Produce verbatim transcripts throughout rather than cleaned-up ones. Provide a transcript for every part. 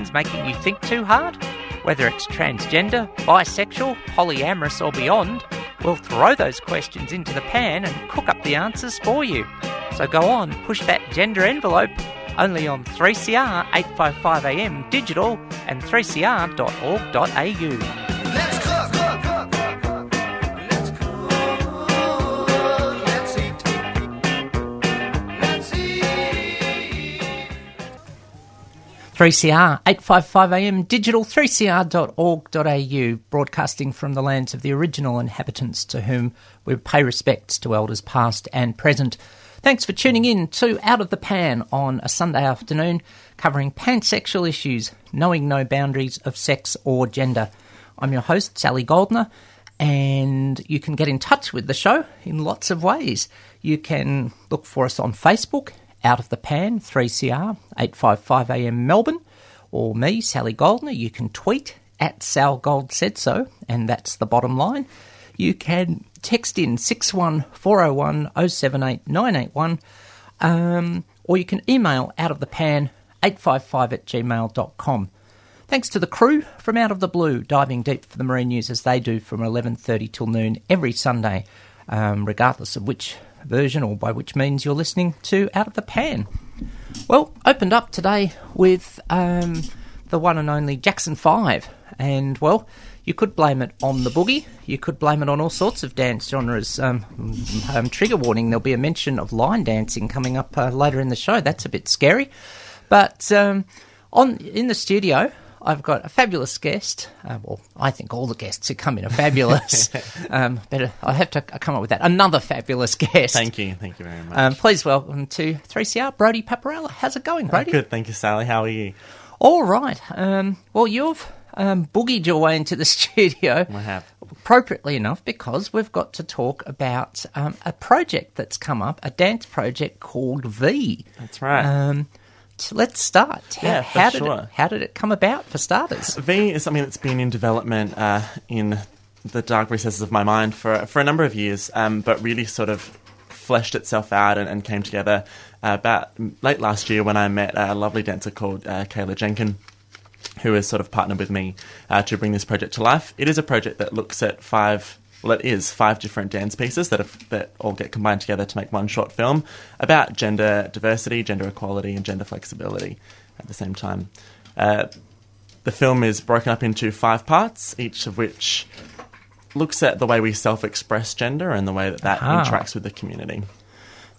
is making you think too hard? Whether it's transgender, bisexual, polyamorous or beyond, we'll throw those questions into the pan and cook up the answers for you. So go on, push that gender envelope, only on three C R eight fifty-five A M digital and three c r dot org dot a u. Let's cook, cook, cook, cook, cook. Let's cook. Let's eat. Let's eat. three C R, eight fifty-five A M, digital, three c r dot org dot a u, broadcasting from the lands of the original inhabitants to whom we pay respects to elders past and present. Thanks for tuning in to Out of the Pan on a Sunday afternoon, covering pansexual issues, knowing no boundaries of sex or gender. I'm your host, Sally Goldner, and you can get in touch with the show in lots of ways. You can look for us on Facebook, Out of the Pan, three C R, eight fifty-five A M Melbourne, or me, Sally Goldner. You can tweet at Sal Gold Said So, and that's the bottom line. You can text in six one four oh one oh seven eight nine eight one, um, or you can email out of the pan eight fifty-five at gmail dot com. Thanks to the crew from Out of the Blue, diving deep for the marine news as they do from eleven thirty till noon every Sunday, um, regardless of which version or by which means you're listening to Out of the Pan. Well, opened up today with um, the one and only Jackson five, and, well, you could blame it on the boogie. You could blame it on all sorts of dance genres. Um, um, trigger warning, there'll be a mention of line dancing coming up uh, later in the show. That's a bit scary. But um, on in the studio, I've got a fabulous guest. Uh, well, I think all the guests who come in are fabulous. um, better, I have to come up with that. Another fabulous guest. Thank you. Thank you very much. Um, please welcome to three C R, Brody Paparella. How's it going, Brody? Oh, good. Thank you, Sally. How are you? All right. Um, well, you've um, boogied your way into the studio. I have. Appropriately enough, because we've got to talk about um, a project that's come up, a dance project called V. That's right. Um Let's start. How, yeah, for how did sure. It, how did it come about, for starters? V is something that's been in development uh, in the dark recesses of my mind for for a number of years, um, but really sort of fleshed itself out and, and came together uh, about late last year when I met a lovely dancer called uh, Kayla Jenkins, who has sort of partnered with me uh, to bring this project to life. It is a project that looks at five... Well, it is five different dance pieces that have, that all get combined together to make one short film about gender diversity, gender equality, and gender flexibility at the same time. Uh, the film is broken up into five parts, each of which looks at the way we self-express gender and the way that that ah. interacts with the community.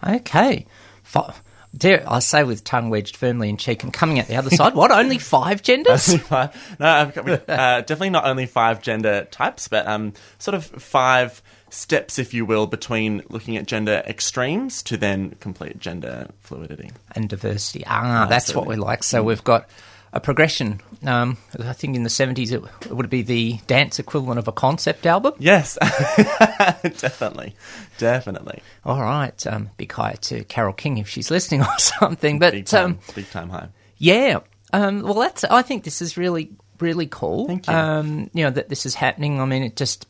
Okay. F- Dare I say, with tongue wedged firmly in cheek and coming out the other side, what, only five genders? Only five. No, I've got, uh, definitely not only five gender types, but um, sort of five steps, if you will, between looking at gender extremes to then complete gender fluidity. And diversity. Ah, that's Absolutely. What we like. So we've got a progression. Um, I think in the seventies it, it would be the dance equivalent of a concept album. Yes, definitely, definitely. All right, um, big hi to Carole King if she's listening or something. But big time, um, big time hi. Yeah. Um, well, that's. I think this is really, really cool. Thank you. Um, you know that this is happening. I mean, it just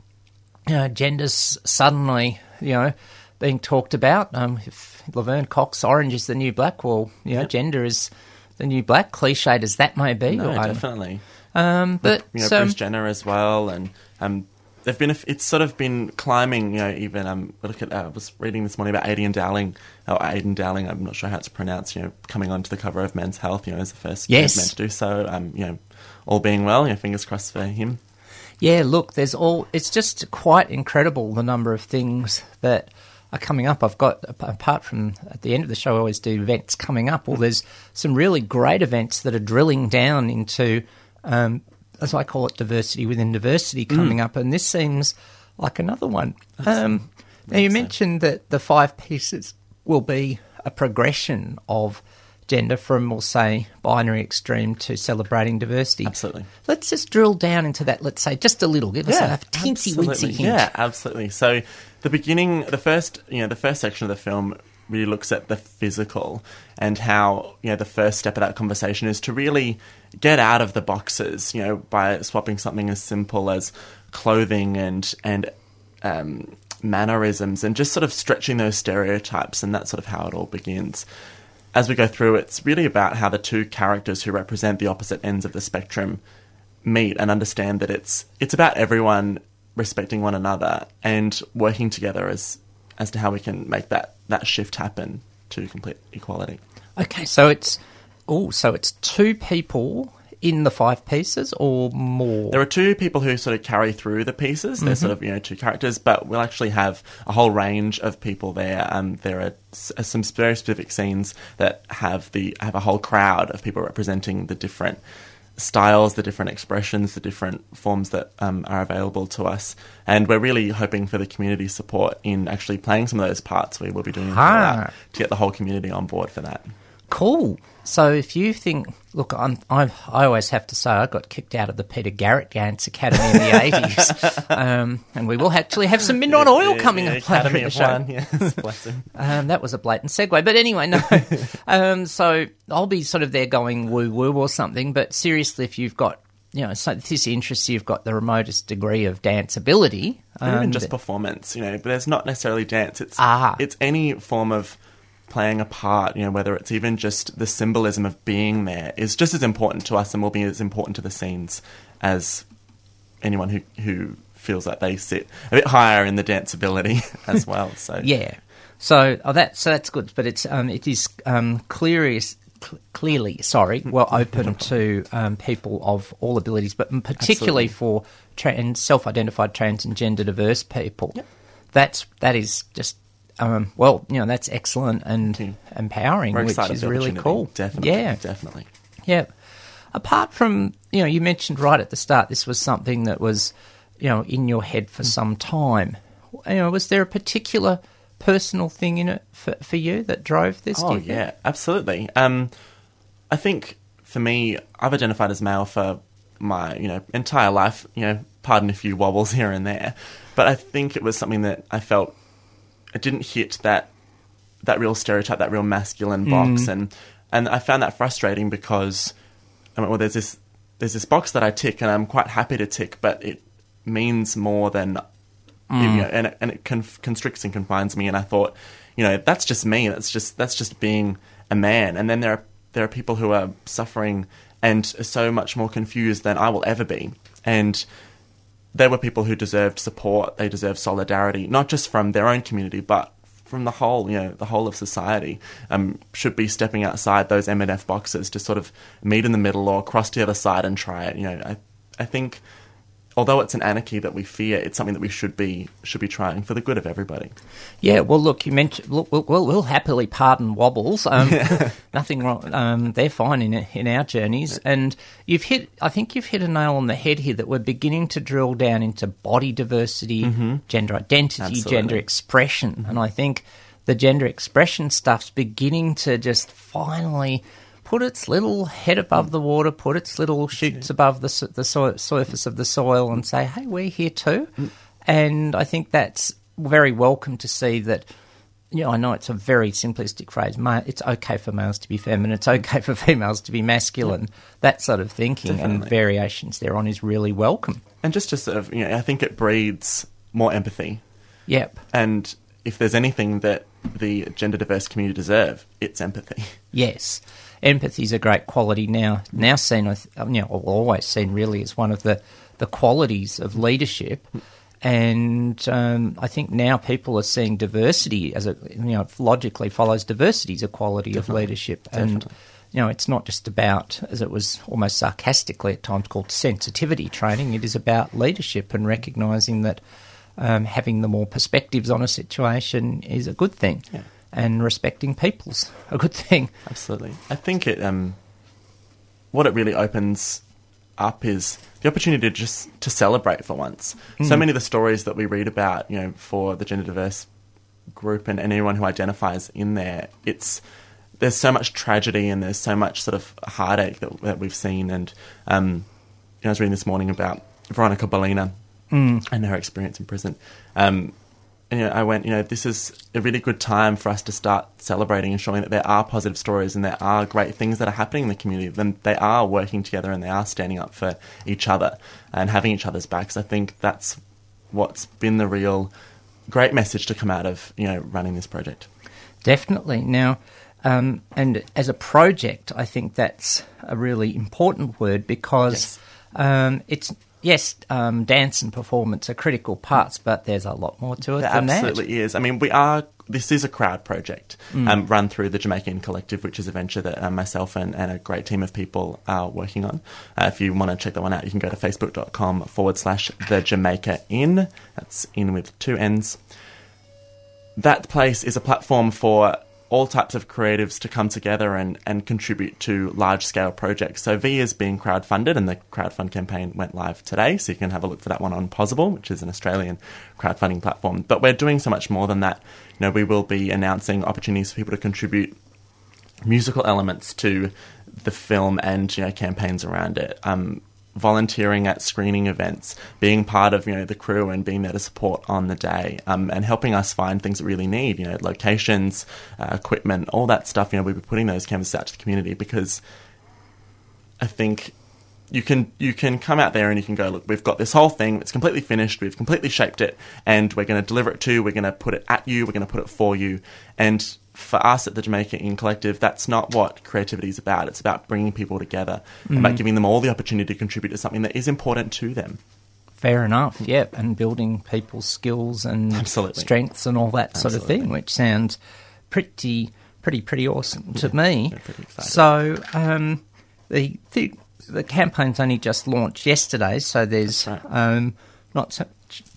you know, genders suddenly, you know, being talked about. Um, if Laverne Cox, Orange is the New Black. Well, you know, yep. Gender is the new black, cliched as that may be. No, definitely. Um, but you know, so, Bruce Jenner as well, and um, they've been. A, it's sort of been climbing. You know, even um, look at. Uh, I was reading this morning about Aydian Dowling, or Aydian Dowling. I'm not sure how it's pronounced. You know, coming onto the cover of Men's Health. You know, as the first yes. man to do so. Um, you know, all being well. You know, fingers crossed for him. Yeah. Look, there's all. It's just quite incredible the number of things that are coming up. I've got, apart from at the end of the show, I always do events coming up. Well, there's some really great events that are drilling down into, um, as I call it, diversity within diversity coming mm. up, and this seems like another one. Um, now, you mentioned that the five pieces will be a progression of gender from, we'll say, binary extreme to celebrating diversity. Absolutely. Let's just drill down into that, let's say, just a little. Give yeah, us a teensy-weensy hint. Yeah, absolutely. So the beginning, the first, you know, the first section of the film really looks at the physical and how, you know, the first step of that conversation is to really get out of the boxes, you know, by swapping something as simple as clothing and, and um, mannerisms and just sort of stretching those stereotypes, and that's sort of how it all begins. as we go through, it's really about how the two characters who represent the opposite ends of the spectrum meet and understand that it's it's about everyone respecting one another and working together as as to how we can make that, that shift happen to complete equality. Okay, so it's oh, so it's two people in the five pieces or more? There are two people who sort of carry through the pieces. They're mm-hmm. sort of, you know, two characters, but we'll actually have a whole range of people there. Um, there are s- some very specific scenes that have the have a whole crowd of people representing the different styles, the different expressions, the different forms that um, are available to us. And we're really hoping for the community support in actually playing some of those parts. We will be doing ah. to get the whole community on board for that. Cool. So if you think, look, I'm, I'm, I always have to say I got kicked out of the Peter Garrett Dance Academy in the eighties, um, and we will actually have some Midnight yeah, Oil yeah, coming yeah, up later in the show. One, yes, bless him. Um, that was a blatant segue, but anyway, no. um, so I'll be sort of there going woo-woo or something, but seriously, if you've got, you know, so this interests you, you've got the remotest degree of danceability. Um, even just performance, you know, but it's not necessarily dance. It's ah. It's any form of playing a part, you know, whether it's even just the symbolism of being there is just as important to us and will be as important to the scenes as anyone who, who feels like they sit a bit higher in the danceability as well. So yeah, so oh, that so that's good, but it's um it is um clear cl- clearly sorry well open to um people of all abilities, but particularly Absolutely. for trans self-identified trans and gender diverse people. Yep. That's that is just. Um, well, you know, that's excellent and mm. empowering, which is really cool. Definitely, yeah. definitely. Yeah. Apart from, you know, you mentioned right at the start, this was something that was, you know, in your head for mm. some time. You know, was there a particular personal thing in it for, for you that drove this? Oh, yeah, absolutely. Um, I think for me, I've identified as male for my, you know, entire life, you know, pardon a few wobbles here and there. But I think it was something that I felt it didn't hit that that real stereotype, that real masculine box, mm. and and I found that frustrating because I mean, well, there's this there's this box that I tick, and I'm quite happy to tick, but it means more than mm. you know, and it, and it conf- constricts and confines me. And I thought, you know, that's just me. That's just that's just being a man. And then there are there are people who are suffering and are so much more confused than I will ever be, and there were people who deserved support. They deserved solidarity, not just from their own community, but from the whole, you know, the whole of society. Um, should be stepping outside those M and F boxes to sort of meet in the middle or cross to the other side and try it. You know, I, I think, although it's an anarchy that we fear, it's something that we should be should be trying for the good of everybody. Yeah. Well, look, you mentioned. Look, we'll, we'll, we'll happily pardon wobbles. Um, nothing wrong. Um, they're fine in in our journeys. And you've hit. I think you've hit a nail on the head here that we're beginning to drill down into body diversity, mm-hmm. gender identity, Absolutely. gender expression, mm-hmm. and I think the gender expression stuff's beginning to just finally put its little head above the water, put its little shoots above the su- the so- surface of the soil and say, hey, we're here too. Mm. And I think that's very welcome to see that, you know, I know it's a very simplistic phrase. It's okay for males to be feminine. It's okay for females to be masculine. Yeah. That sort of thinking Definitely. and variations thereon is really welcome. And just to sort of, you know, I think it breeds more empathy. Yep. And if there's anything that the gender diverse community deserve, it's empathy. Yes. Empathy is a great quality now. Now seen, you know, or always seen really as one of the, the qualities of leadership, and um, I think now people are seeing diversity as a, you know, logically follows diversity is a quality Definitely. of leadership, Definitely. and you know, it's not just about, as it was almost sarcastically at times called sensitivity training. It is about leadership and recognising that um, having the more perspectives on a situation is a good thing. Yeah. And respecting people's a good thing. Absolutely. I think it. Um, what it really opens up is the opportunity to just to celebrate for once. Mm. So many of the stories that we read about, you know, for the gender diverse group and, and anyone who identifies in there, it's there's so much tragedy and there's so much sort of heartache that, that we've seen. And um, you know, I was reading this morning about Veronica Ballina mm. and her experience in prison. Um, And, you know, I went, you know, this is a really good time for us to start celebrating and showing that there are positive stories and there are great things that are happening in the community. Then they are working together and they are standing up for each other and having each other's backs. I think that's what's been the real great message to come out of, you know, running this project. Definitely. Now, Um, and as a project, I think that's a really important word because yes. um, it's, yes, um, dance and performance are critical parts, but there's a lot more to it there than absolutely that. absolutely is. I mean, we are... This is a crowd project mm. um, run through the Jamaica Inn Collective, which is a venture that uh, myself and, and a great team of people are working on. Uh, if you want to check that one out, you can go to facebook.com forward slash the Jamaica Inn. That's in with two N's. That place is a platform for all types of creatives to come together and, and contribute to large-scale projects. So V is being crowdfunded, and the crowdfund campaign went live today, so you can have a look for that one on Possible, which is an Australian crowdfunding platform. But we're doing so much more than that. You know, we will be announcing opportunities for people to contribute musical elements to the film and, you know, campaigns around it. Um, volunteering at screening events, being part of, you know, the crew and being there to support on the day, um, and helping us find things that we really need, you know, locations, uh, equipment, all that stuff. You know, we'll be putting those canvases out to the community because I think you can you can come out there and you can go, look, we've got this whole thing, it's completely finished, we've completely shaped it, and we're going to deliver it to you, we're going to put it at you, we're going to put it for you. And for us at the Jamaica Inn Collective, that's not what creativity is about. It's about bringing people together mm-hmm. and about giving them all the opportunity to contribute to something that is important to them. Fair enough, yep, and building people's skills and Absolutely. strengths and all that Absolutely. sort of thing, which sounds pretty, pretty, pretty awesome to yeah, me. So um, the, the the campaign's only just launched yesterday, so there's right. um, not so,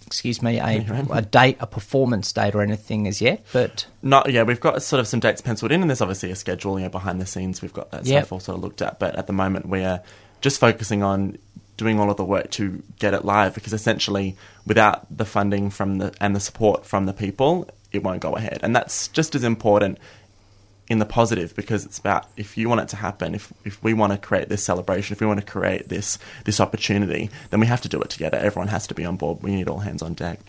excuse me, a, a date, a performance date or anything as yet, but... Not, yeah, we've got sort of some dates penciled in, and there's obviously a schedule, you know, behind the scenes. We've got that yep. stuff all sort of looked at, but at the moment we're just focusing on doing all of the work to get it live, because essentially without the funding from the and the support from the people, it won't go ahead. And that's just as important in the positive, because it's about, if you want it to happen, if if we want to create this celebration, if we want to create this this opportunity, then we have to do it together. Everyone has to be on board. We need all hands on deck.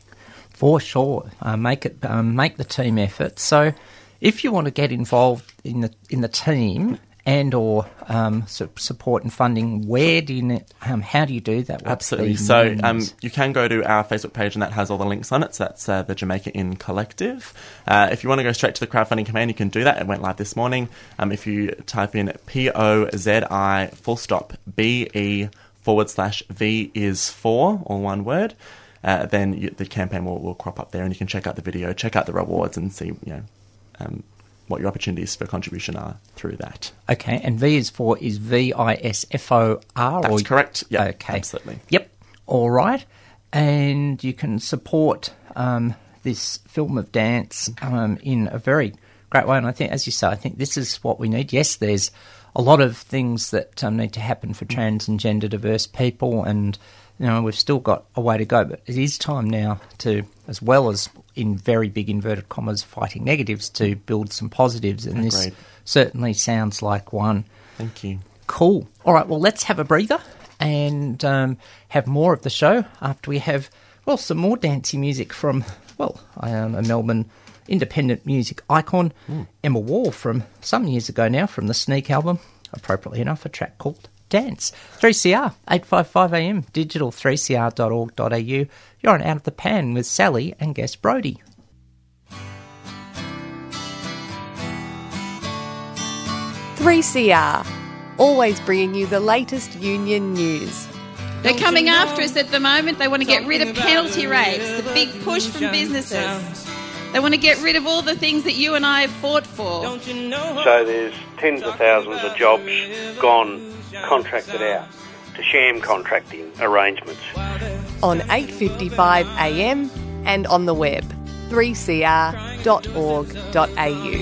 For sure. Uh, make it um, make the team effort. So if you want to get involved in the in the team and or um, support and funding, where do you um, how do you do that? What's Absolutely. So um, you can go to our Facebook page, and that has all the links on it. So that's uh, the Jamaica Inn Collective. Uh, if you want to go straight to the crowdfunding campaign, you can do that. It went live this morning. Um, if you type in P O Z I full stop B E forward slash V is for, all one word, uh, then you, the campaign will, will crop up there, and you can check out the video, check out the rewards, and see, you know, Um, what your opportunities for contribution are through that. Okay, and V is for is V I S F O R? That's or... correct. Yeah, okay. Absolutely. Yep, all right. And you can support um, this film of dance um, in a very great way. And I think, as you say, I think this is what we need. Yes, there's a lot of things that um, need to happen for trans and gender diverse people, and you know, we've still got a way to go, but it is time now to, as well as in very big inverted commas, fighting negatives, to build some positives. And oh, this great. certainly sounds like one. Thank you. Cool. All right, well, let's have a breather and um, have more of the show after we have, well, some more dancey music from, well, I am a Melbourne independent music icon, mm. Emma Wall, from some years ago now, from the Sneak album, appropriately enough, a track called Dance. three C R, eight fifty-five A M, digital three c r dot org dot a u. You're on Out of the Pan with Sally and guest Brody. three C R, always bringing you the latest union news. They're coming after us at the moment. They want to get rid of penalty rates, the big push from businesses. They want to get rid of all the things that you and I have fought for. So there's tens of thousands of jobs gone, contracted out to sham contracting arrangements. On eight fifty-five A M and on the web, three c r dot org dot a u.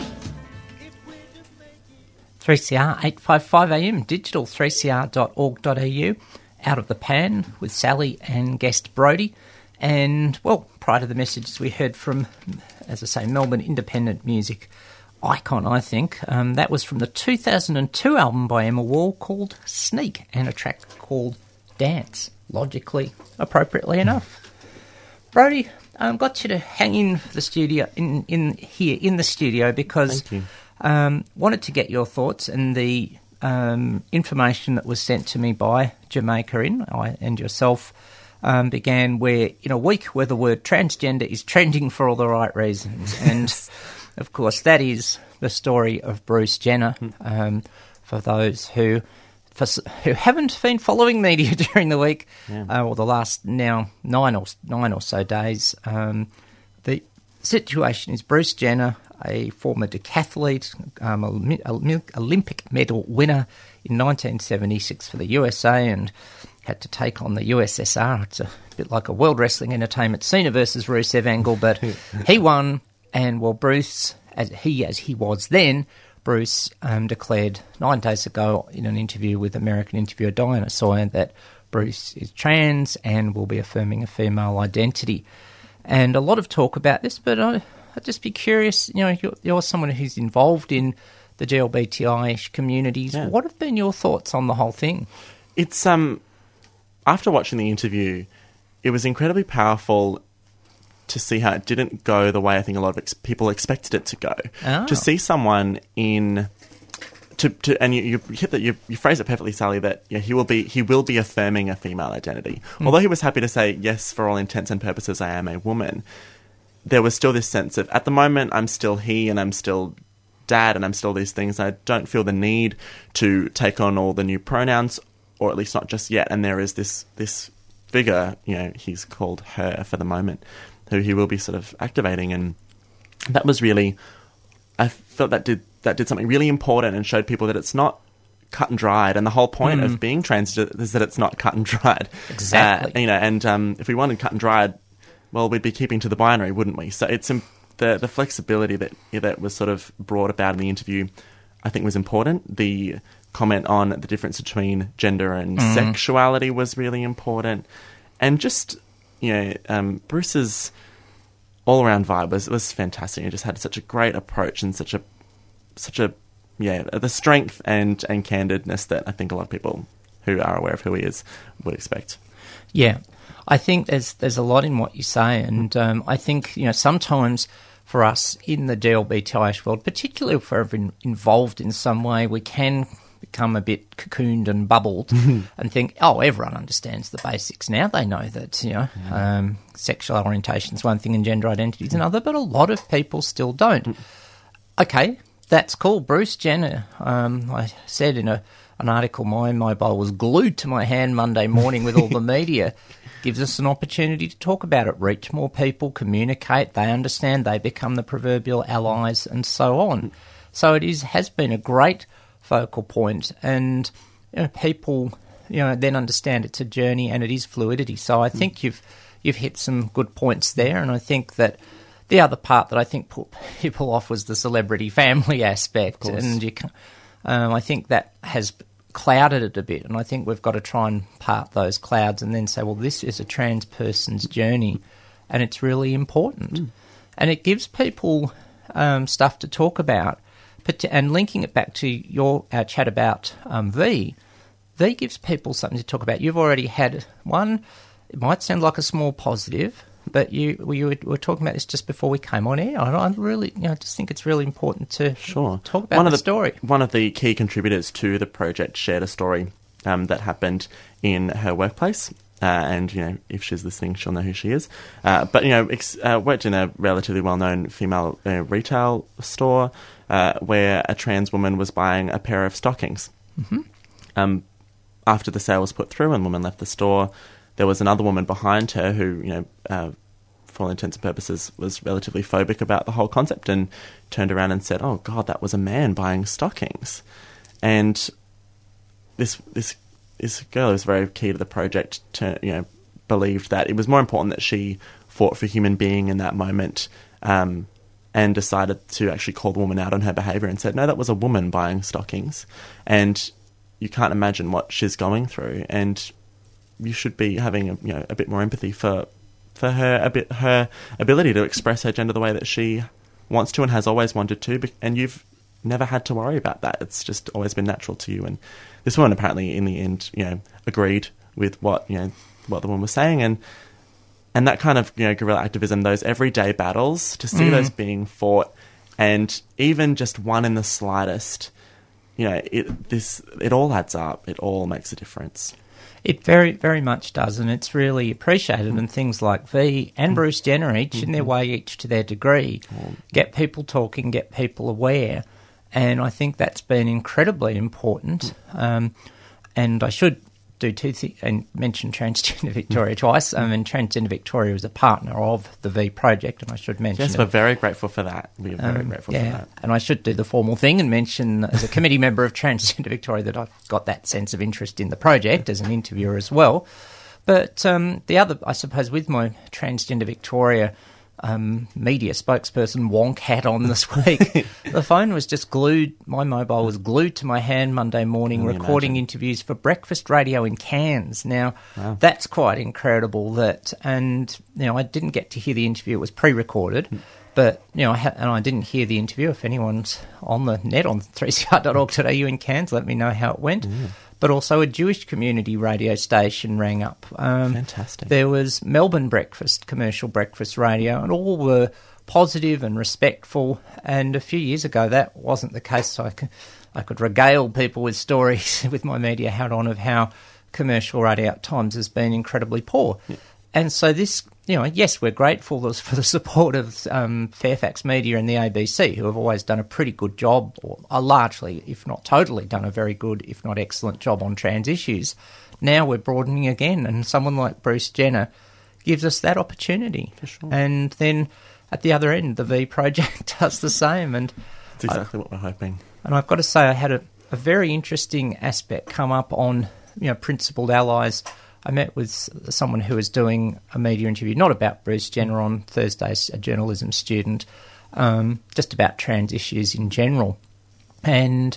three C R, eight fifty-five A M, digital, three c r dot org dot a u, Out of the Pan with Sally and guest Brody. And, well, prior to the messages we heard from, as I say, Melbourne independent music icon, I think. Um, that was from the two thousand two album by Emma Wall called Sneak, and a track called Dance, logically, appropriately enough. Brody, I've um, got you to hang in for the studio, in, in here in the studio, because... Thank you. Um, wanted to get your thoughts and the um, information that was sent to me by Jamaica Inn I, and yourself um, began where in a week where the word transgender is trending for all the right reasons. And, of course, that is the story of Bruce Jenner, um, for those who for, who haven't been following media during the week, yeah. uh, or the last now nine or, nine or so days. Um, the situation is Bruce Jenner, a former decathlete, um, Olympic medal winner in nineteen seventy-six for the U S A, and had to take on the U S S R. It's a bit like a World Wrestling Entertainment Cena versus Rusev angle, but he won. And, well, Bruce, as he as he was then, Bruce um, declared nine days ago in an interview with American interviewer Diana Sawyer that Bruce is trans and will be affirming a female identity. And a lot of talk about this, but I... I'd just be curious, you know, you're, you're someone who's involved in the G L B T I-ish communities. Yeah. What have been your thoughts on the whole thing? It's, um, after watching the interview, it was incredibly powerful to see how it didn't go the way I think a lot of ex- people expected it to go. Oh. To see someone in... To, to, and you, you hit that. You, you phrase it perfectly, Sally. That yeah, he will be he will be affirming a female identity. Mm. Although he was happy to say, yes, for all intents and purposes, I am a woman, there was still this sense of, at the moment, I'm still he and I'm still dad and I'm still these things. I don't feel the need to take on all the new pronouns, or at least not just yet. And there is this this figure, you know, he's called her for the moment, who he will be sort of activating. And that was really, I felt that did that did something really important and showed people that it's not cut and dried. And the whole point mm. of being trans is that it's not cut and dried. Exactly. Uh, you know, and um, if we wanted cut and dried, well, we'd be keeping to the binary, wouldn't we? So it's um, the the flexibility that that was sort of brought about in the interview, I think, was important. The comment on the difference between gender and mm. sexuality was really important, and just, you know, um, Bruce's all around vibe was was fantastic. He just had such a great approach and such a such a yeah the strength and and candidness that I think a lot of people who are aware of who he is would expect. Yeah. I think there's there's a lot in what you say, and um, I think, you know, sometimes for us in the G L B T I-ish world, particularly if we're involved in some way, we can become a bit cocooned and bubbled and think, oh, everyone understands the basics now. They know that, you know, yeah. um, sexual orientation is one thing and gender identity is another, but a lot of people still don't. Okay, that's cool. Bruce Jenner, um, I said in a an article, my mobile was glued to my hand Monday morning with all the media. Gives us an opportunity to talk about it, reach more people, communicate, they understand, they become the proverbial allies, and so on. So it is has been a great focal point, and, you know, people, you know, then understand it's a journey and it is fluidity. So I think you've you've hit some good points there, and I think that the other part that I think put people off was the celebrity family aspect, and you can, um, I think that has clouded it a bit, and I think we've got to try and part those clouds and then say, well, this is a trans person's journey and it's really important. Mm. And it gives people um, stuff to talk about. But, and linking it back to your our chat about um, V, V gives people something to talk about. You've already had one, it might sound like a small positive, but you, you were talking about this just before we came on air. I really, you know, just think it's really important to sure. talk about one of the story. One of the key contributors to the project shared a story um, that happened in her workplace. Uh, and, you know, if she's listening, she'll know who she is. Uh, but, you know, ex- uh, worked in a relatively well-known female uh, retail store uh, where a trans woman was buying a pair of stockings. Mm-hmm. Um, after the sale was put through and the woman left the store, there was another woman behind her who, you know, uh, for all intents and purposes, was relatively phobic about the whole concept and turned around and said, oh, God, that was a man buying stockings. And this this this girl who was very key to the project, to, you know, believed that it was more important that she fought for human being in that moment, um, and decided to actually call the woman out on her behaviour and said, no, that was a woman buying stockings. And you can't imagine what she's going through. And you should be having a, you know, a bit more empathy for for her a bit her ability to express her gender the way that she wants to and has always wanted to, and you've never had to worry about that. It's just always been natural to you. And this woman apparently in the end, you know, agreed with what, you know, what the woman was saying, and and that kind of, you know, guerrilla activism, those everyday battles, to see mm. those being fought, and even just one in the slightest, you know, it this it all adds up. It all makes a difference. It very, very much does, and it's really appreciated. Mm. And things like V and mm. Bruce Jenner, each mm-hmm. in their way, each to their degree, mm. get people talking, get people aware, and I think that's been incredibly important. Mm. Um, and I should do two things and mention Transgender Victoria mm. twice. I mean, Transgender Victoria was a partner of the V project, and I should mention Yes, it. we're very grateful for that. We are um, very grateful yeah. for that. And I should do the formal thing and mention, as a committee member of Transgender Victoria, that I've got that sense of interest in the project as an interviewer as well. But um, the other, I suppose, with my Transgender Victoria um, media spokesperson wonk hat on this week, the phone was just glued, my mobile was glued to my hand Monday morning, recording imagine? interviews for breakfast radio in Cairns. Now, wow. that's quite incredible. That, and, you know, I didn't get to hear the interview, it was pre-recorded, mm. but, you know, I ha- and I didn't hear the interview. If anyone's on the net on three c r dot org dot a u in Cairns, let me know how it went. Mm. But also a Jewish community radio station rang up. Um, Fantastic. There was Melbourne Breakfast, commercial breakfast radio, and all were positive and respectful. And a few years ago, that wasn't the case. So I could, I could regale people with stories with my media hat on of how commercial radio at times has been incredibly poor. Yeah. And so this, you know, yes, we're grateful for the support of um, Fairfax Media and the A B C, who have always done a pretty good job, or are largely, if not totally, done a very good, if not excellent job on trans issues. Now we're broadening again, and someone like Bruce Jenner gives us that opportunity. For sure. And then at the other end, the V Project does the same. And that's exactly I, what we're hoping. And I've got to say, I had a, a very interesting aspect come up on, you know, Principled Allies. I met with someone who was doing a media interview, not about Bruce Jenner, on Thursday, a journalism student, um, just about trans issues in general. And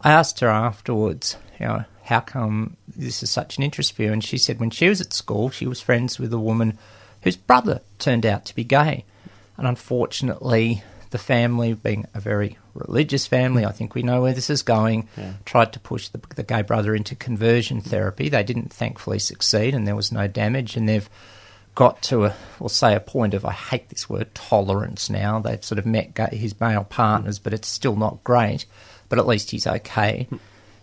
I asked her afterwards, you know, how come this is such an interest for you? And she said when she was at school, she was friends with a woman whose brother turned out to be gay. And unfortunately, the family, being a very religious family, I think we know where this is going, yeah. tried to push the, the gay brother into conversion therapy. They didn't thankfully succeed, and there was no damage. And they've got to, a, we'll say, a point of, I hate this word, tolerance now. They've sort of met gay, his male partners, but it's still not great. But at least he's okay.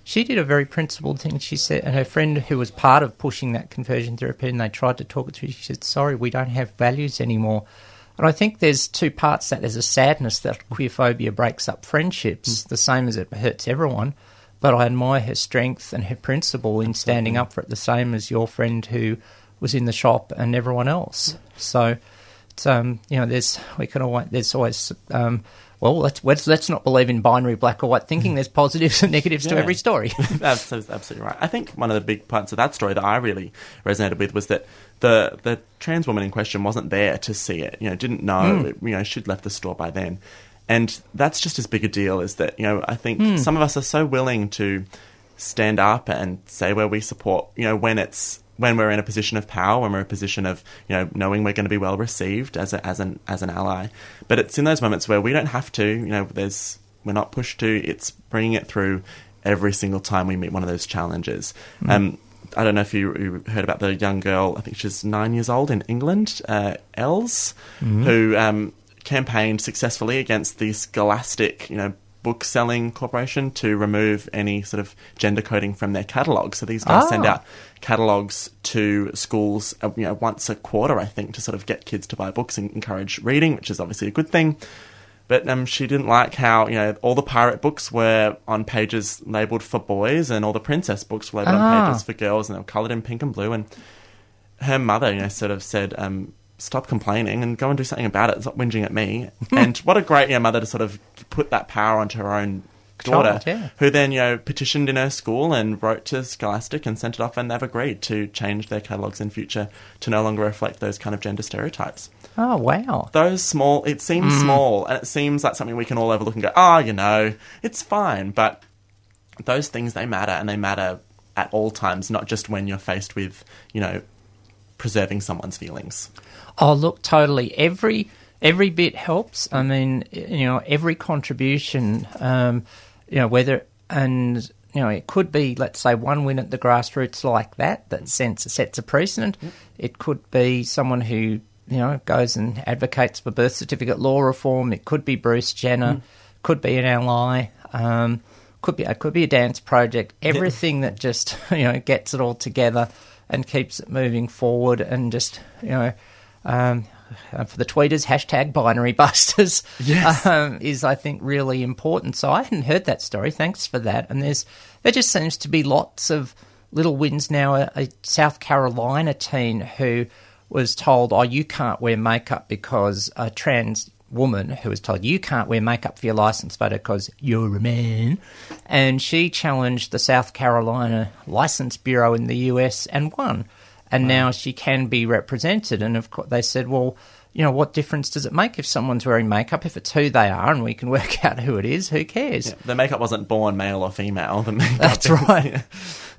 She did a very principled thing. She said, and her friend who was part of pushing that conversion therapy, and they tried to talk it through, she said, sorry, we don't have values anymore. And I think there's two parts that there's a sadness that queerphobia breaks up friendships, mm. the same as it hurts everyone. But I admire her strength and her principle in standing up for it, the same as your friend who was in the shop and everyone else. So, it's, um, you know, there's we can always there's always um, well, let's, let's let's not believe in binary black or white thinking. There's positives and negatives yeah. to every story. That's absolutely right. I think one of the big parts of that story that I really resonated with was that the the trans woman in question wasn't there to see it, you know, didn't know, mm. you know, she'd left the store by then. And that's just as big a deal as that, you know, I think mm. some of us are so willing to stand up and say where we support, you know, when it's, when we're in a position of power, when we're in a position of, you know, knowing we're going to be well received as a, as an, as an ally. But it's in those moments where we don't have to, you know, there's, we're not pushed to, it's bringing it through every single time we meet one of those challenges. Mm. Um, I don't know if you heard about the young girl, I think she's nine years old in England, uh, Ells, mm-hmm. who um, campaigned successfully against the Scholastic, you know, book-selling corporation to remove any sort of gender coding from their catalogue. So these guys oh. send out catalogues to schools, you know, once a quarter, I think, to sort of get kids to buy books and encourage reading, which is obviously a good thing. But um, she didn't like how, you know, all the pirate books were on pages labelled for boys and all the princess books were labelled ah. on pages for girls, and they were coloured in pink and blue. And her mother, you know, sort of said, um, stop complaining and go and do something about it. Stop whinging at me. And what a great, you know, mother to sort of put that power onto her own daughter, child, yeah. who then, you know, petitioned in her school and wrote to Scholastic and sent it off, and they've agreed to change their catalogues in future to no longer reflect those kind of gender stereotypes. Oh, wow. Those small... It seems mm. small, and it seems like something we can all overlook and go, oh, you know, it's fine. But those things, they matter, and they matter at all times, not just when you're faced with, you know, preserving someone's feelings. Oh, look, totally. Every every bit helps. I mean, you know, every contribution... Um, You know, whether, and, you know, it could be, let's say, one win at the grassroots like that, that sets, sets a precedent. Yep. It could be someone who, you know, goes and advocates for birth certificate law reform. It could be Bruce Jenner, mm. could be an ally, um, could be, it could be a dance project. Everything yep. that just, you know, gets it all together and keeps it moving forward and just, you know, um, Uh, for the tweeters, hashtag binary busters yes. um, is, I think, really important. So I hadn't heard that story. Thanks for that. And there's there just seems to be lots of little wins now. A, a South Carolina teen who was told, oh, you can't wear makeup because a trans woman who was told, you can't wear makeup for your license photo because you're a man. And she challenged the South Carolina License Bureau in the U S and won. And now she can be represented. And, of course, they said, well, you know, what difference does it make if someone's wearing makeup? If it's who they are and we can work out who it is, who cares? Yeah, the makeup wasn't born male or female. The makeup That's is, right. Yeah.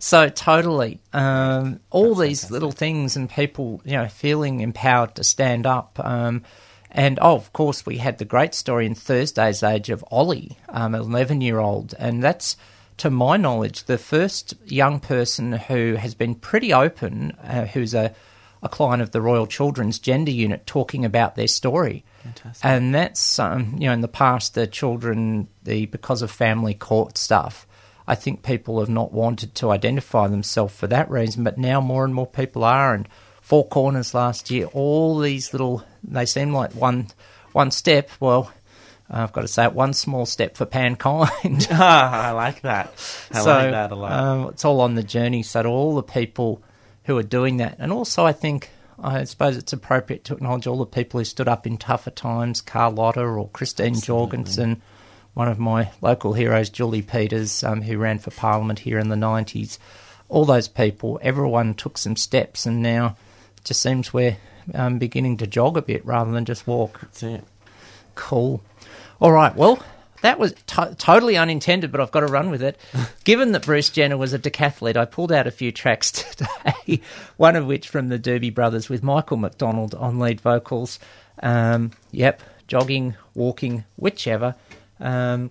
So totally. Um, all That's these fantastic. Little things and people, you know, feeling empowered to stand up. Um, and, oh, of course, we had the great story in Thursday's Age of Ollie, um, an eleven-year-old. And that's... to my knowledge, the first young person who has been pretty open, uh, who's a, a client of the Royal Children's Gender Unit, talking about their story. Fantastic. And that's, um, you know, in the past, the children, the because of family court stuff, I think people have not wanted to identify themselves for that reason, but now more and more people are. And Four Corners last year, all these little, they seem like one one step, well... I've got to say, one small step for Pankind. oh, I like that. I so, like that a lot. Um, it's all on the journey. So to all the people who are doing that, and also I think, I suppose it's appropriate to acknowledge all the people who stood up in tougher times, Carlotta or Christine Absolutely. Jorgensen, one of my local heroes, Julie Peters, um, who ran for Parliament here in the nineties. All those people, everyone took some steps, and now it just seems we're um, beginning to jog a bit rather than just walk. That's it. Cool. All right, well, that was to- totally unintended, but I've got to run with it. Given that Bruce Jenner was a decathlete, I pulled out a few tracks today, one of which from the Doobie Brothers with Michael McDonald on lead vocals. Um, yep, jogging, walking, whichever, um,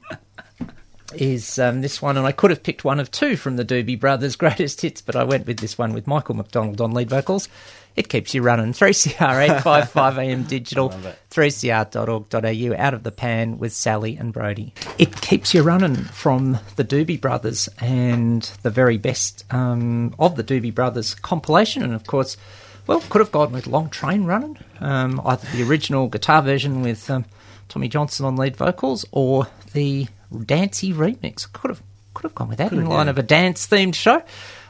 is um, this one. And I could have picked one of two from the Doobie Brothers' greatest hits, but I went with this one with Michael McDonald on lead vocals. It keeps you running. three C R eight fifty-five A M digital, three c r dot org dot a u, Out of the Pan with Sally and Brody. It keeps you running from the Doobie Brothers and the very best um, of the Doobie Brothers compilation. And, of course, well, could have gone with Long Train Running, um, either the original guitar version with um, Tommy Johnson on lead vocals or the Dancy remix. Could have could have gone with that could in line done. Of a dance-themed show.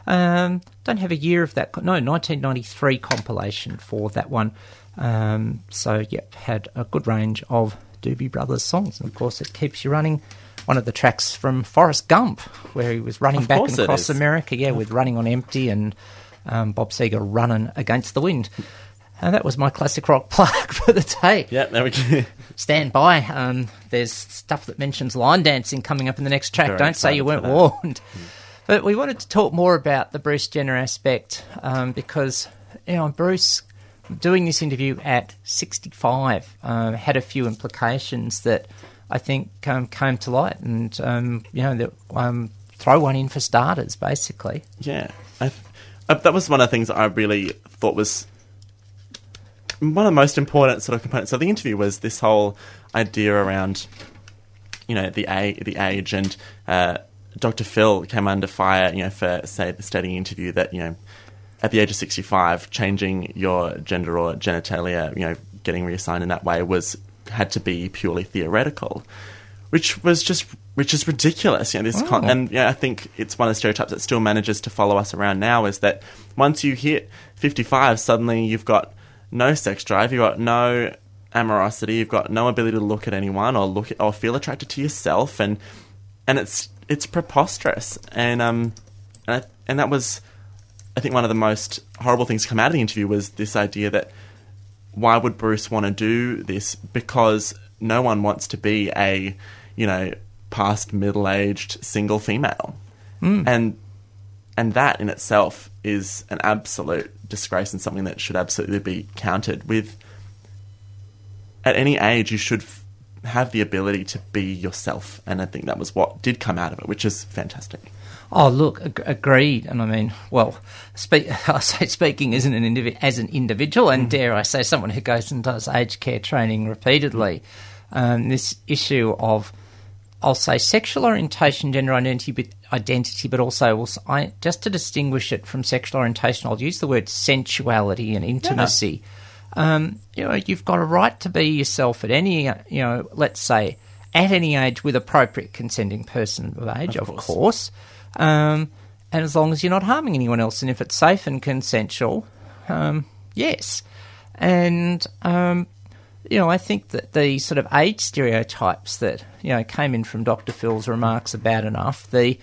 Um, don't have a year of that. No, nineteen ninety-three compilation for that one. Um, so, yep, had a good range of Doobie Brothers songs. And, of course, it keeps you running. One of the tracks from Forrest Gump, where he was running of back and across America, yeah, with Running on Empty and um, Bob Seger Running Against the Wind. And that was my classic rock plug for the day. Yeah, there we go. Stand by. Um, there's stuff that mentions line dancing coming up in the next track. Very don't say you weren't warned. Mm. But we wanted to talk more about the Bruce Jenner aspect um, because, you know, Bruce doing this interview at sixty-five um, had a few implications that I think um, came to light and, um, you know, that, um, throw one in for starters, basically. Yeah. I, I, that was one of the things I really thought was one of the most important sort of components of the interview was this whole idea around, you know, the, the age and... Uh, Doctor Phil came under fire, you know, for say, stating in an interview that, you know, at the age of sixty-five, changing your gender or genitalia, you know, getting reassigned in that way was had to be purely theoretical, which was just Which is ridiculous, you know. This oh. con- and yeah, you know, I think it's one of the stereotypes that still manages to follow us around now, is that once you hit fifty-five, suddenly you've got no sex drive, you've got no amorosity, you've got no ability to look at anyone or look at, or feel attracted to yourself, and and it's it's preposterous. And um and I, and that was, I think, one of the most horrible things to come out of the interview was this idea that why would Bruce want to do this? Because no one wants to be a, you know, past middle-aged single female. Mm. And and that in itself is an absolute disgrace and something that should absolutely be countered with. At any age, you should f- have the ability to be yourself. And I think that was what did come out of it, which is fantastic. Oh, look, ag- agreed. And I mean, well, speak, I say speaking isn't an indivi- as an individual, and mm. dare I say someone who goes and does aged care training repeatedly, um, this issue of, I'll say, sexual orientation, gender identity, but, identity, but also, we'll, I, just to distinguish it from sexual orientation, I'll use the word sensuality and intimacy. Yeah. Um, you know, you've got a right to be yourself at any, you know, let's say, at any age with appropriate consenting person of age, of, of course. course. Um, and as long as you're not harming anyone else, and if it's safe and consensual, um, yes. And, um, you know, I think that the sort of age stereotypes that, you know, came in from Doctor Phil's remarks are bad enough. The, you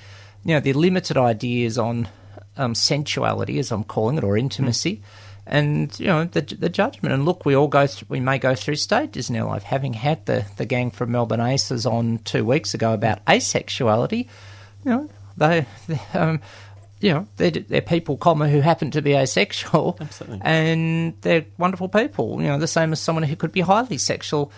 know, the limited ideas on um, sensuality, as I'm calling it, or intimacy, mm. and, you know, the the judgment. And look, we all go th- we may go through stages in our life. Having had the, the gang from Melbourne Aces on two weeks ago about asexuality, you know, they, they um, you know, they're, they're people, comma, who happen to be asexual. Absolutely. And they're wonderful people, you know, the same as someone who could be highly sexual.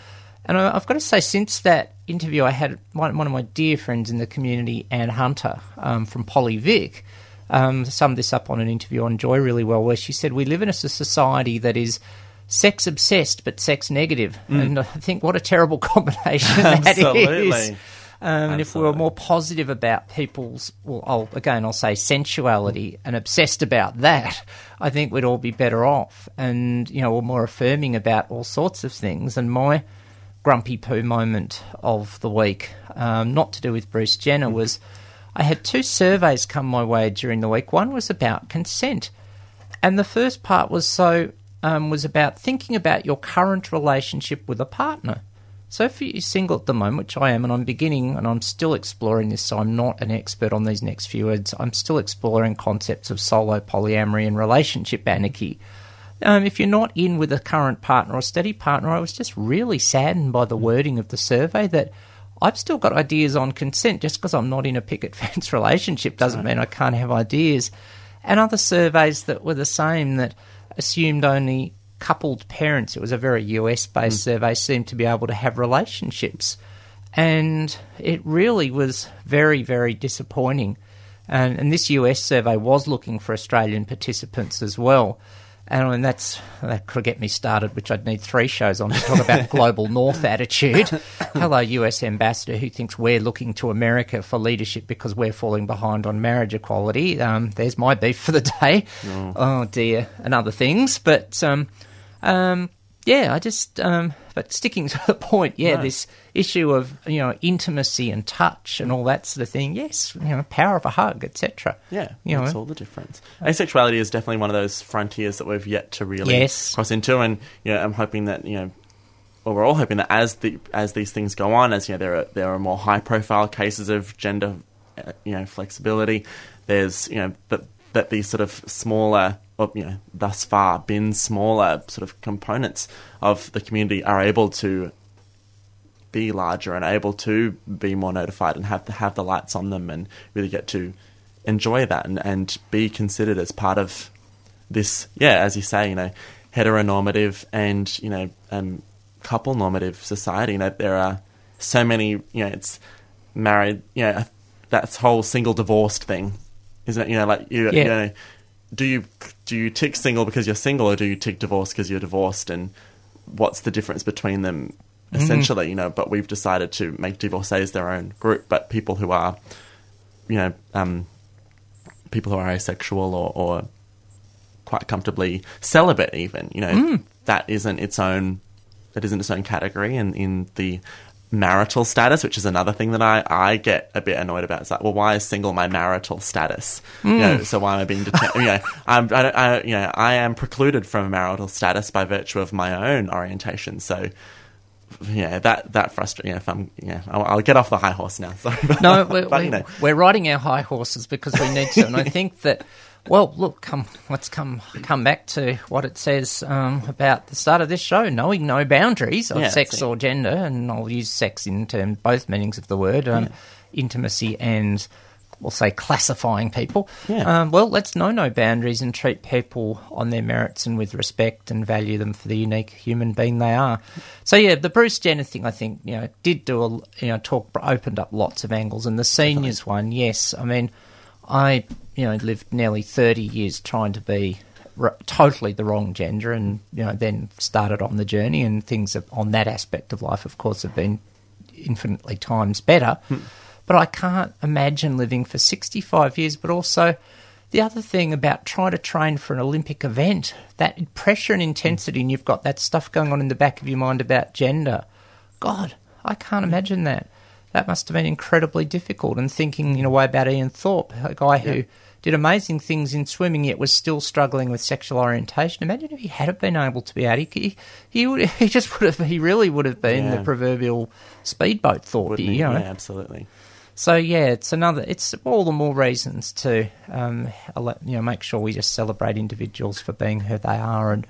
And I, I've got to say, since that interview, I had one, one of my dear friends in the community, Anne Hunter, um, from Polly Vic, um, summed this up on an interview on Joy really well, where she said, we live in a society that is sex-obsessed but sex-negative. Mm. And I think what a terrible combination that Absolutely. Is. Absolutely. Um, and if we were more positive about people's, well, I'll, again, I'll say sensuality, and obsessed about that, I think we'd all be better off, and, you know, we're more affirming about all sorts of things. And my grumpy poo moment of the week, um, not to do with Bruce Jenner, was I had two surveys come my way during the week. One was about consent, and the first part was so um, was about thinking about your current relationship with a partner. So if you're single at the moment, which I am, and I'm beginning, and I'm still exploring this, so I'm not an expert on these next few words, I'm still exploring concepts of solo polyamory and relationship anarchy. Um, if you're not in with a current partner or steady partner, I was just really saddened by the wording of the survey that I've still got ideas on consent. Just because I'm not in a picket fence relationship doesn't mean I can't have ideas. And other surveys that were the same that assumed only coupled parents, it was a very U S-based mm. survey, seemed to be able to have relationships. And it really was very, very disappointing. And, and this U S survey was looking for Australian participants as well. And I mean, that's, that could get me started, which I'd need three shows on to talk about global north attitude. Hello, U S ambassador who thinks we're looking to America for leadership because we're falling behind on marriage equality. Um, there's my beef for the day. Mm. Oh, dear, and other things. But... Um, Um, yeah, I just, um, but sticking to the point, yeah, no. This issue of, you know, intimacy and touch and all that sort of thing, yes, you know, power of a hug, et cetera. Yeah, you that's know. all the difference. Asexuality is definitely one of those frontiers that we've yet to really yes. cross into, and, you know, I'm hoping that, you know, well, we're all hoping that as the as these things go on, as, you know, there are, there are more high-profile cases of gender, uh, you know, flexibility, there's, you know, that, that these sort of smaller... Or, you know, thus far been smaller sort of components of the community are able to be larger and able to be more notified and have to have the lights on them and really get to enjoy that and, and be considered as part of this, yeah, as you say, you know, heteronormative and, you know, um, couple normative society. You know, there are so many, you know, it's married, you know, that whole single divorced thing, isn't it? You know, like you, yeah. you know, Do you do you tick single because you're single, or do you tick divorce because you're divorced? And what's the difference between them, essentially? Mm. You know, but we've decided to make divorcees their own group, but people who are, you know, um, people who are asexual or, or quite comfortably celibate, even, you know, mm. that isn't its own that isn't its own category, and in the marital status, which is another thing that I, I get a bit annoyed about. It's like, well, why is single my marital status? Mm. You know, so why am I being detained? You know, I'm, I, I, you know, I am precluded from marital status by virtue of my own orientation. So, yeah, that that frustrating. Yeah, if I'm, yeah, I'll, I'll get off the high horse now. Sorry, no, we're, but, you know. We're riding our high horses because we need to, and I think that. Well, look, come, let's come come back to what it says um, about the start of this show, knowing no boundaries of yeah, sex or gender, and I'll use sex in term, both meanings of the word, um, yeah. intimacy and, we'll say, classifying people. Yeah. Um, well, let's know no boundaries and treat people on their merits and with respect and value them for the unique human being they are. So, yeah, the Bruce Jenner thing, I think, you know, did do a you know, talk, opened up lots of angles, and the seniors Definitely. one, yes, I mean, I... you know, lived nearly thirty years trying to be r- totally the wrong gender, and, you know, then started on the journey, and things have, on that aspect of life, of course, have been infinitely times better. Mm. But I can't imagine living for sixty-five years. But also the other thing about trying to train for an Olympic event, that pressure and intensity, and you've got that stuff going on in the back of your mind about gender. God, I can't imagine that. That must have been incredibly difficult. And thinking, in a way, about Ian Thorpe, a guy who... Yeah. did amazing things in swimming, yet was still struggling with sexual orientation. Imagine if he had been able to be out. He he, would, he just would have. He really would have been yeah. the proverbial speedboat thought. You know? Yeah, absolutely. So yeah, it's another. It's all the more reasons to um, you know, make sure we just celebrate individuals for being who they are, and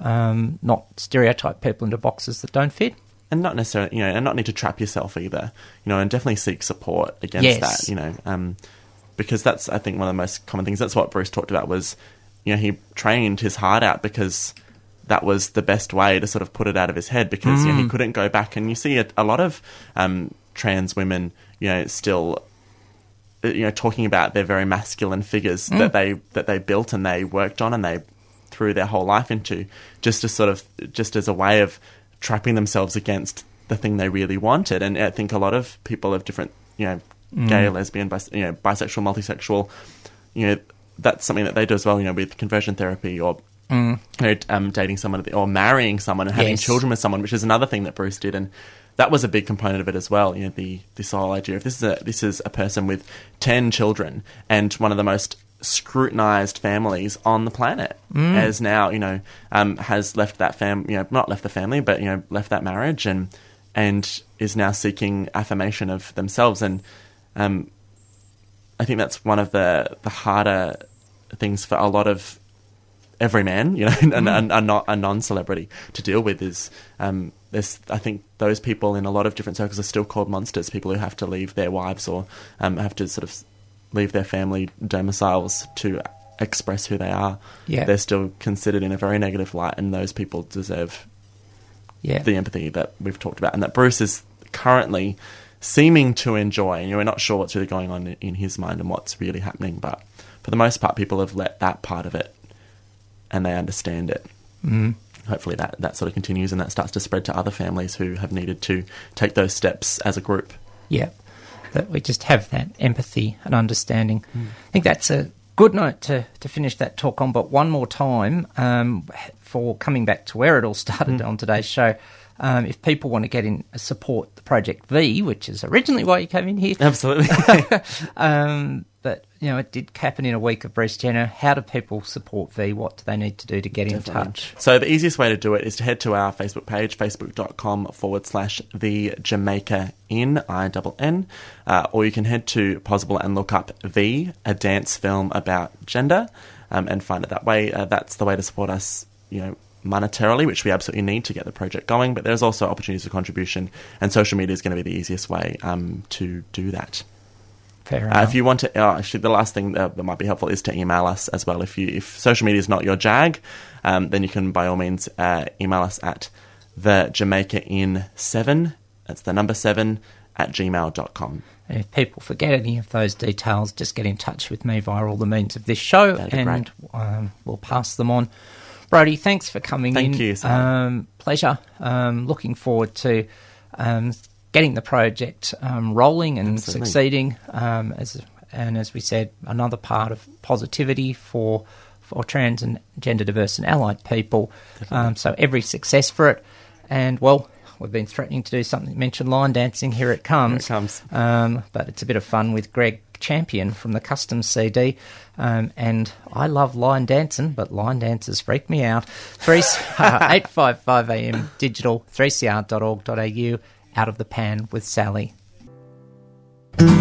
um, not stereotype people into boxes that don't fit. And not necessarily, you know, and not need to trap yourself either. You know, and definitely seek support against yes. that. You know. Um, Because that's, I think, one of the most common things. That's what Bruce talked about was, you know, he trained his heart out because that was the best way to sort of put it out of his head, because mm. you know, he couldn't go back. And you see a, a lot of um, trans women, you know, still, you know, talking about their very masculine figures mm. that they that they built and they worked on and they threw their whole life into, just as sort of just as a way of trapping themselves against the thing they really wanted. And I think a lot of people of different, you know, Mm. gay, lesbian, bis- you know, bisexual, multisexual, you know, that's something that they do as well, you know, with conversion therapy, or mm. you know, um, dating someone or marrying someone and having yes. children with someone, which is another thing that Bruce did. And that was a big component of it as well, you know, the this whole idea of this is a, this is a person with ten children and one of the most scrutinized families on the planet, mm. as now, you know, um, has left that fam, you know, not left the family, but, you know, left that marriage and and is now seeking affirmation of themselves. And Um, I think that's one of the, the harder things for a lot of every man, you know, and mm. a, a, not, a non-celebrity to deal with is um, this. I think those people in a lot of different circles are still called monsters, people who have to leave their wives or um, have to sort of leave their family domiciles to express who they are. Yeah. They're still considered in a very negative light, and those people deserve yeah. the empathy that we've talked about, and that Bruce is currently... seeming to enjoy, and you know, we're not sure what's really going on in his mind and what's really happening, but for the most part, people have let that part of it, and they understand it. Mm. Hopefully that, that sort of continues, and that starts to spread to other families who have needed to take those steps as a group. Yeah, that we just have that empathy and understanding. Mm. I think that's a good note to, to finish that talk on, but one more time, um, for coming back to where it all started mm. on today's show. Um, if people want to get in, support the Project V, which is originally why you came in here. Absolutely. um, but, you know, it did happen in a week of Bruce Jenner. How do people support V? What do they need to do to get Definitely. in touch? So the easiest way to do it is to head to our Facebook page, facebook.com forward slash the Jamaica Inn, I N N, uh, or you can head to Possible and look up V, a dance film about gender, um, and find it that way. Uh, that's the way to support us, you know, monetarily, which we absolutely need to get the project going, but there's also opportunities for contribution, and social media is going to be the easiest way um, to do that. Fair enough. Uh, if you want to, oh, actually, the last thing that, that might be helpful is to email us as well. If you, if social media is not your jag, um, then you can by all means uh, email us at the Jamaica Inn seven. That's the number seven at gmail dot com. And if people forget any of those details, just get in touch with me via all the means of this show, and um, we'll pass them on. Brody, thanks for coming Thank in. Thank you, Sally. Um, pleasure. Um, looking forward to um, getting the project um, rolling and Absolutely. succeeding. Um, as and as we said, another part of positivity for for trans and gender diverse and allied people. Um, so every success for it. And well, We've been threatening to do something, mention line dancing, here it comes. Here it comes. Um, but it's a bit of fun with Greg Champion from the Customs C D. Um, and I love line dancing, but line dancers freak me out. Three, uh, eight fifty-five A M digital, three c r dot org dot a u, Out of the Pan with Sally. Come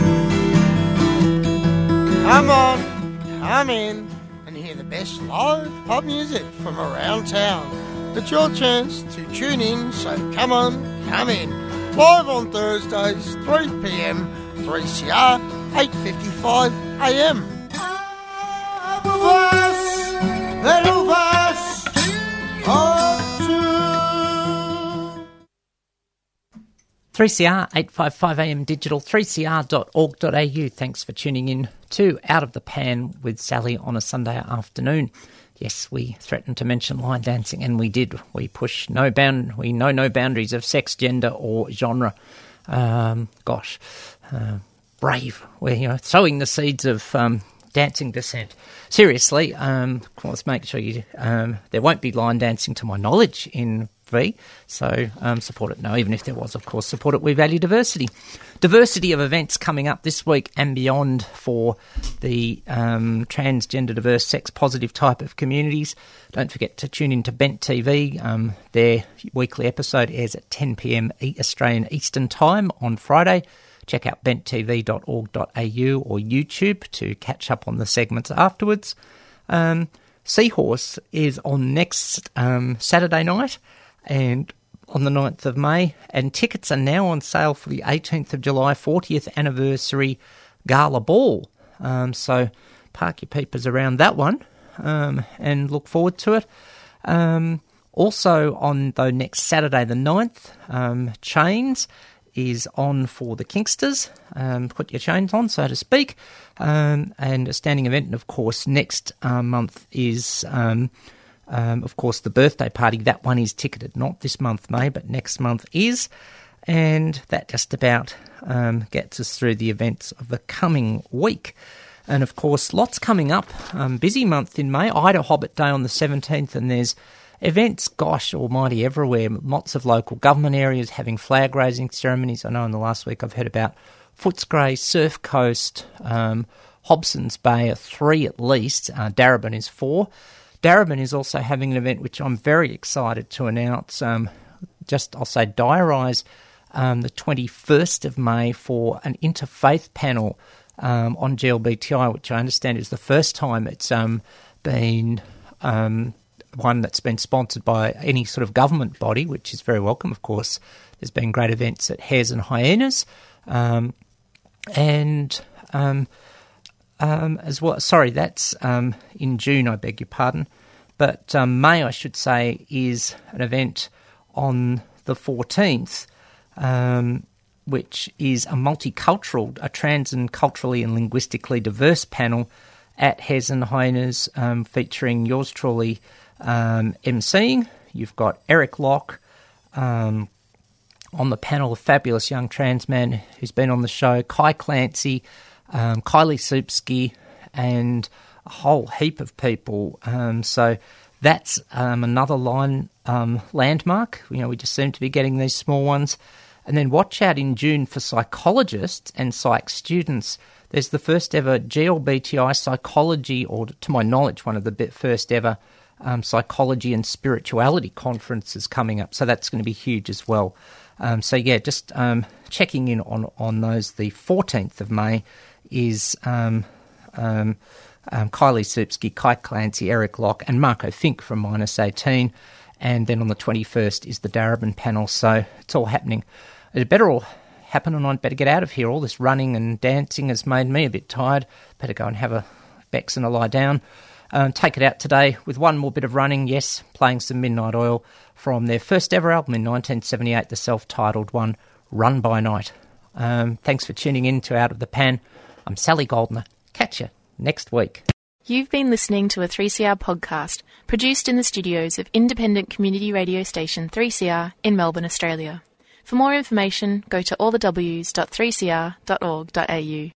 on, come in, and hear the best live pub music from around town. It's your chance to tune in, so come on, come in. Live on Thursdays, three p m, three C R, eight fifty-five A M. Little verse, little verse, oh, three C R, eight fifty-five A M digital, three c r dot org dot a u. Thanks for tuning in to Out of the Pan with Sally on a Sunday afternoon. Yes, we threatened to mention line dancing, and we did. We push no bound. We know no boundaries of sex, gender, or genre. Um, gosh, uh, brave. We're you know sowing the seeds of um, dancing dissent. Seriously, um, let's make sure you. Um, there won't be line dancing, to my knowledge, in V. So um, support it. No, even if there was, of course, support it. We value diversity. Diversity of events coming up this week and beyond for the um, transgender, diverse, sex-positive type of communities. Don't forget to tune in to Bent T V. Um, their weekly episode airs at ten p m Australian Eastern Time on Friday. Check out bent t v dot org dot a u or YouTube to catch up on the segments afterwards. Um, Seahorse is on next um, Saturday night and on the ninth of May, and tickets are now on sale for the eighteenth of July fortieth anniversary gala ball. Um, so park your peepers around that one um, and look forward to it. Um, also on, though, next Saturday the ninth, um, Chains is on for the Kingsters. Um, put your chains on, so to speak, um, and a standing event. And, of course, next uh, month is... Um, Um, of course, the birthday party, that one is ticketed. Not this month, May, but next month is. And that just about um, gets us through the events of the coming week. And, of course, lots coming up. Um, busy month in May. Ida Hobbit Day on the seventeenth, and there's events, gosh almighty, everywhere. Lots of local government areas having flag-raising ceremonies. I know in the last week I've heard about Footscray, Surf Coast, um, Hobson's Bay are three at least. Uh, Darabin is four. Darabin is also having an event which I'm very excited to announce. Um, just, I'll say, diarise um, the twenty-first of May for an interfaith panel um, on G L B T I, which I understand is the first time it's um, been um, one that's been sponsored by any sort of government body, which is very welcome, of course. There's been great events at Hares and Hyenas um, and... Um, Um, as well, sorry, that's um, in June, I beg your pardon. But um, May, I should say, is an event on the fourteenth, um, which is a multicultural, a trans and culturally and linguistically diverse panel at Hares and Hyenas, um, featuring yours truly um, emceeing. You've got Eric Locke um, on the panel, a fabulous young trans man who's been on the show, Kai Clancy, Um, Kylie Supski, and a whole heap of people. Um, so that's um, another line um, landmark. You know, we just seem to be getting these small ones. And then watch out in June for psychologists and psych students. There's the first ever G L B T I psychology, or to my knowledge, one of the first ever um, psychology and spirituality conferences coming up. So that's going to be huge as well. Um, so, yeah, just um, checking in on, on those. The fourteenth of May is um, um, um, Kylie Supski, Kai Clancy, Eric Locke, and Marco Fink from Minus eighteen. And then on the twenty-first is the Darabin panel. So it's all happening. It better all happen, and I'd better get out of here. All this running and dancing has made me a bit tired. Better go and have a Bex and a lie down. Um, take it out today with one more bit of running. Yes, playing some Midnight Oil from their first ever album in nineteen seventy-eight, the self-titled one, Run By Night. Um, thanks for tuning in to Out of the Pan. I'm Sally Goldner. Catch you next week. You've been listening to a three C R podcast produced in the studios of independent community radio station three C R in Melbourne, Australia. For more information, go to all the w s dot three c r dot org dot a u.